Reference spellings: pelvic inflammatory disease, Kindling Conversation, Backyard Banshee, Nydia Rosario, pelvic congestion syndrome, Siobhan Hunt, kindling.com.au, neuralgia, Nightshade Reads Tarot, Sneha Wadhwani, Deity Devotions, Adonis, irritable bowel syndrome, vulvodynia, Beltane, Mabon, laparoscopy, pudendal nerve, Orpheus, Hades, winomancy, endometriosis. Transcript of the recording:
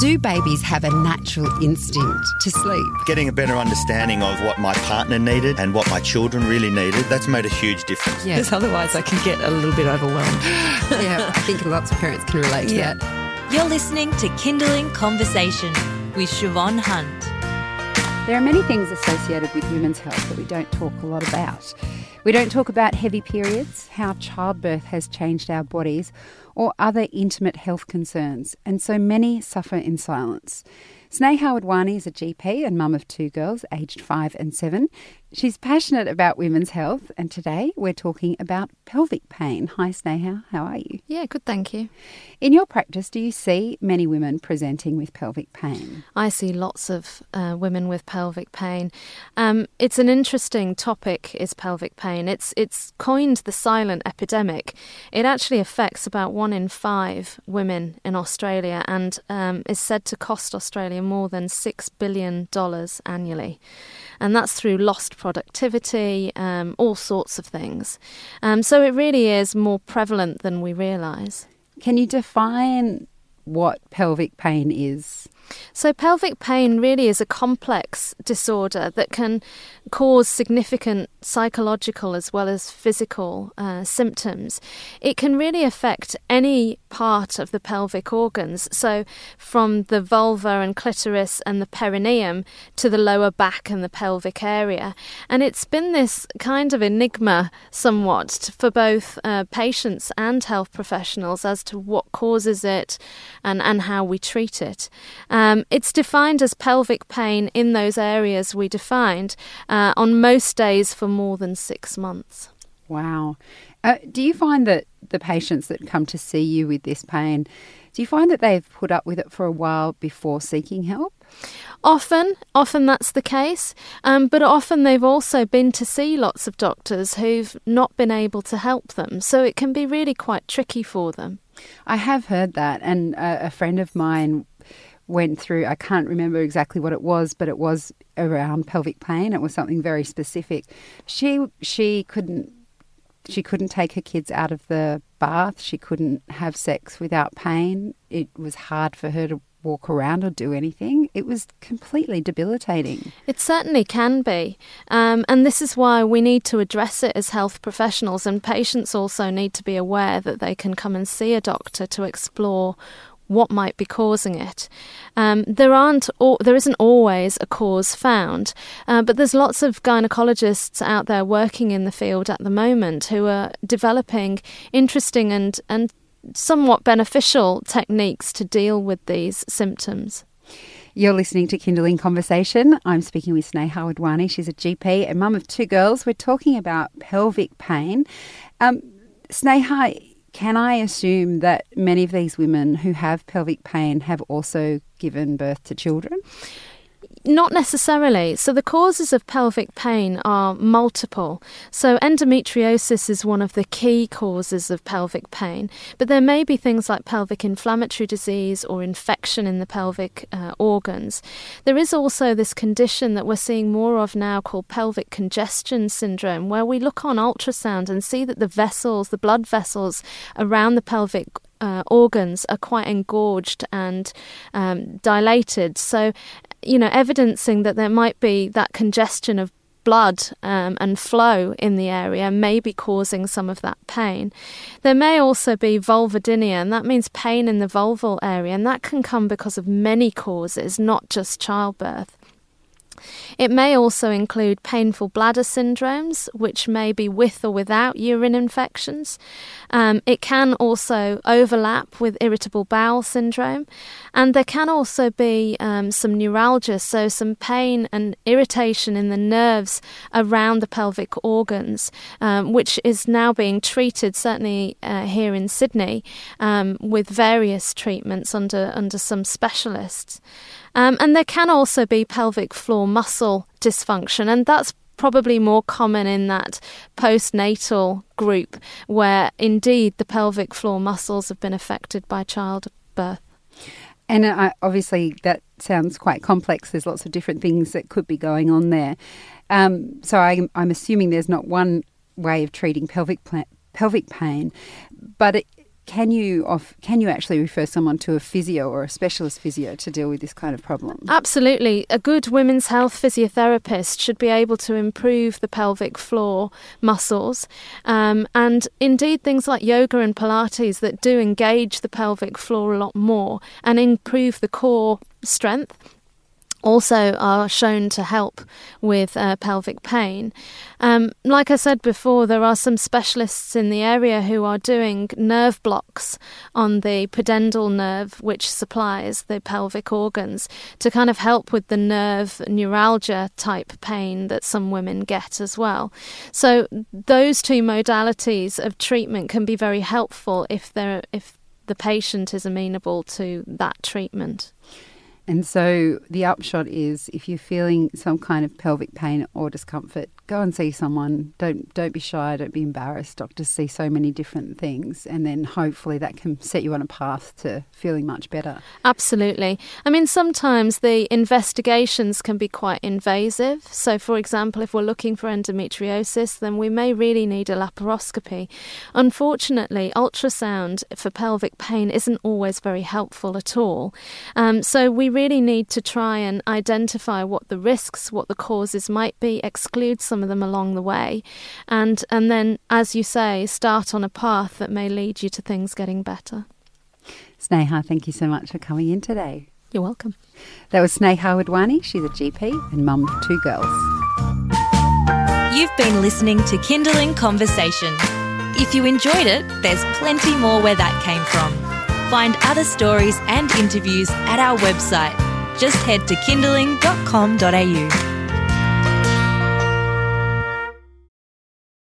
Do babies have a natural instinct to sleep? Getting a better understanding of what my partner needed and what my children really needed, that's made a huge difference. Yeah. Because otherwise I can get a little bit overwhelmed. Yeah, I think lots of parents can relate to that. You're listening to Kindling Conversation with Siobhan Hunt. There are many things associated with women's health that we don't talk a lot about. We don't talk about heavy periods, how childbirth has changed our bodies, or other intimate health concerns, and so many suffer in silence. Sneha Wadhwani is a GP and mum of two girls, aged 5 and 7. She's passionate about women's health, and today we're talking about pelvic pain. Hi Sneha, how are you? Yeah, good, thank you. In your practice, do you see many women presenting with pelvic pain? I see lots of women with pelvic pain. It's an interesting topic, is pelvic pain. It's coined the silent epidemic. It actually affects about 1 in 5 women in Australia and is said to cost Australia more than $6 billion annually. And that's through lost productivity, all sorts of things. So it really is more prevalent than we realise. Can you define what pelvic pain is? So pelvic pain really is a complex disorder that can cause significant psychological as well as physical symptoms. It can really affect any part of the pelvic organs, so from the vulva and clitoris and the perineum to the lower back and the pelvic area. And it's been this kind of enigma somewhat for both patients and health professionals as to what causes it and how we treat it. It's defined as pelvic pain in those areas we defined on most days for more than 6 months. Wow. Do you find that the patients that come to see you with this pain, do you find that they've put up with it for a while before seeking help? Often that's the case, but often they've also been to see lots of doctors who've not been able to help them, so it can be really quite tricky for them. I have heard that, and a friend of mine went through, I can't remember exactly what it was, but it was around pelvic pain. It was something very specific. She couldn't take her kids out of the bath. She couldn't have sex without pain. It was hard for her to walk around or do anything. It was completely debilitating. It certainly can be. And this is why we need to address it as health professionals, and patients also need to be aware that they can come and see a doctor to explore what might be causing it. There isn't always a cause found, but there's lots of gynecologists out there working in the field at the moment who are developing interesting and somewhat beneficial techniques to deal with these symptoms. You're listening to Kindling Conversation. I'm speaking with Sneha Wadhwani. She's a GP and mum of two girls. We're talking about pelvic pain. Sneha, can I assume that many of these women who have pelvic pain have also given birth to children? Not necessarily. So the causes of pelvic pain are multiple. So endometriosis is one of the key causes of pelvic pain. But there may be things like pelvic inflammatory disease or infection in the pelvic organs. There is also this condition that we're seeing more of now called pelvic congestion syndrome, where we look on ultrasound and see that the vessels, the blood vessels around the pelvic organs are quite engorged and dilated. So, you know, evidencing that there might be that congestion of blood and flow in the area may be causing some of that pain. There may also be vulvodynia, and that means pain in the vulval area, and that can come because of many causes, not just childbirth. It may also include painful bladder syndromes, which may be with or without urine infections. It can also overlap with irritable bowel syndrome. And there can also be some neuralgia, so some pain and irritation in the nerves around the pelvic organs, which is now being treated, certainly here in Sydney, with various treatments under some specialists. And there can also be pelvic floor muscle dysfunction, and that's probably more common in that postnatal group where indeed the pelvic floor muscles have been affected by childbirth. And obviously that sounds quite complex. There's lots of different things that could be going on there. So I'm assuming there's not one way of treating pelvic pain, but Can you actually refer someone to a physio or a specialist physio to deal with this kind of problem? Absolutely. A good women's health physiotherapist should be able to improve the pelvic floor muscles, and indeed things like yoga and Pilates that do engage the pelvic floor a lot more and improve the core strength also are shown to help with pelvic pain. Like I said before, there are some specialists in the area who are doing nerve blocks on the pudendal nerve, which supplies the pelvic organs, to kind of help with the nerve neuralgia type pain that some women get as well. So those two modalities of treatment can be very helpful if the patient is amenable to that treatment. And so the upshot is, if you're feeling some kind of pelvic pain or discomfort, go and see someone. Don't be shy, don't be embarrassed. Doctors see so many different things, and then hopefully that can set you on a path to feeling much better. Absolutely. I mean, sometimes the investigations can be quite invasive. So, for example, if we're looking for endometriosis, then we may really need a laparoscopy. Unfortunately, ultrasound for pelvic pain isn't always very helpful at all. So we really need to try and identify what the risks, what the causes might be, exclude some of them along the way, and then, as you say, start on a path that may lead you to things getting better. Sneha, thank you so much for coming in today. You're welcome. That was Sneha Wadhwani. She's a GP and mum of two girls. You've been listening to Kindling Conversation. If you enjoyed it, there's plenty more where that came from. Find other stories and interviews at our website. Just head to kindling.com.au.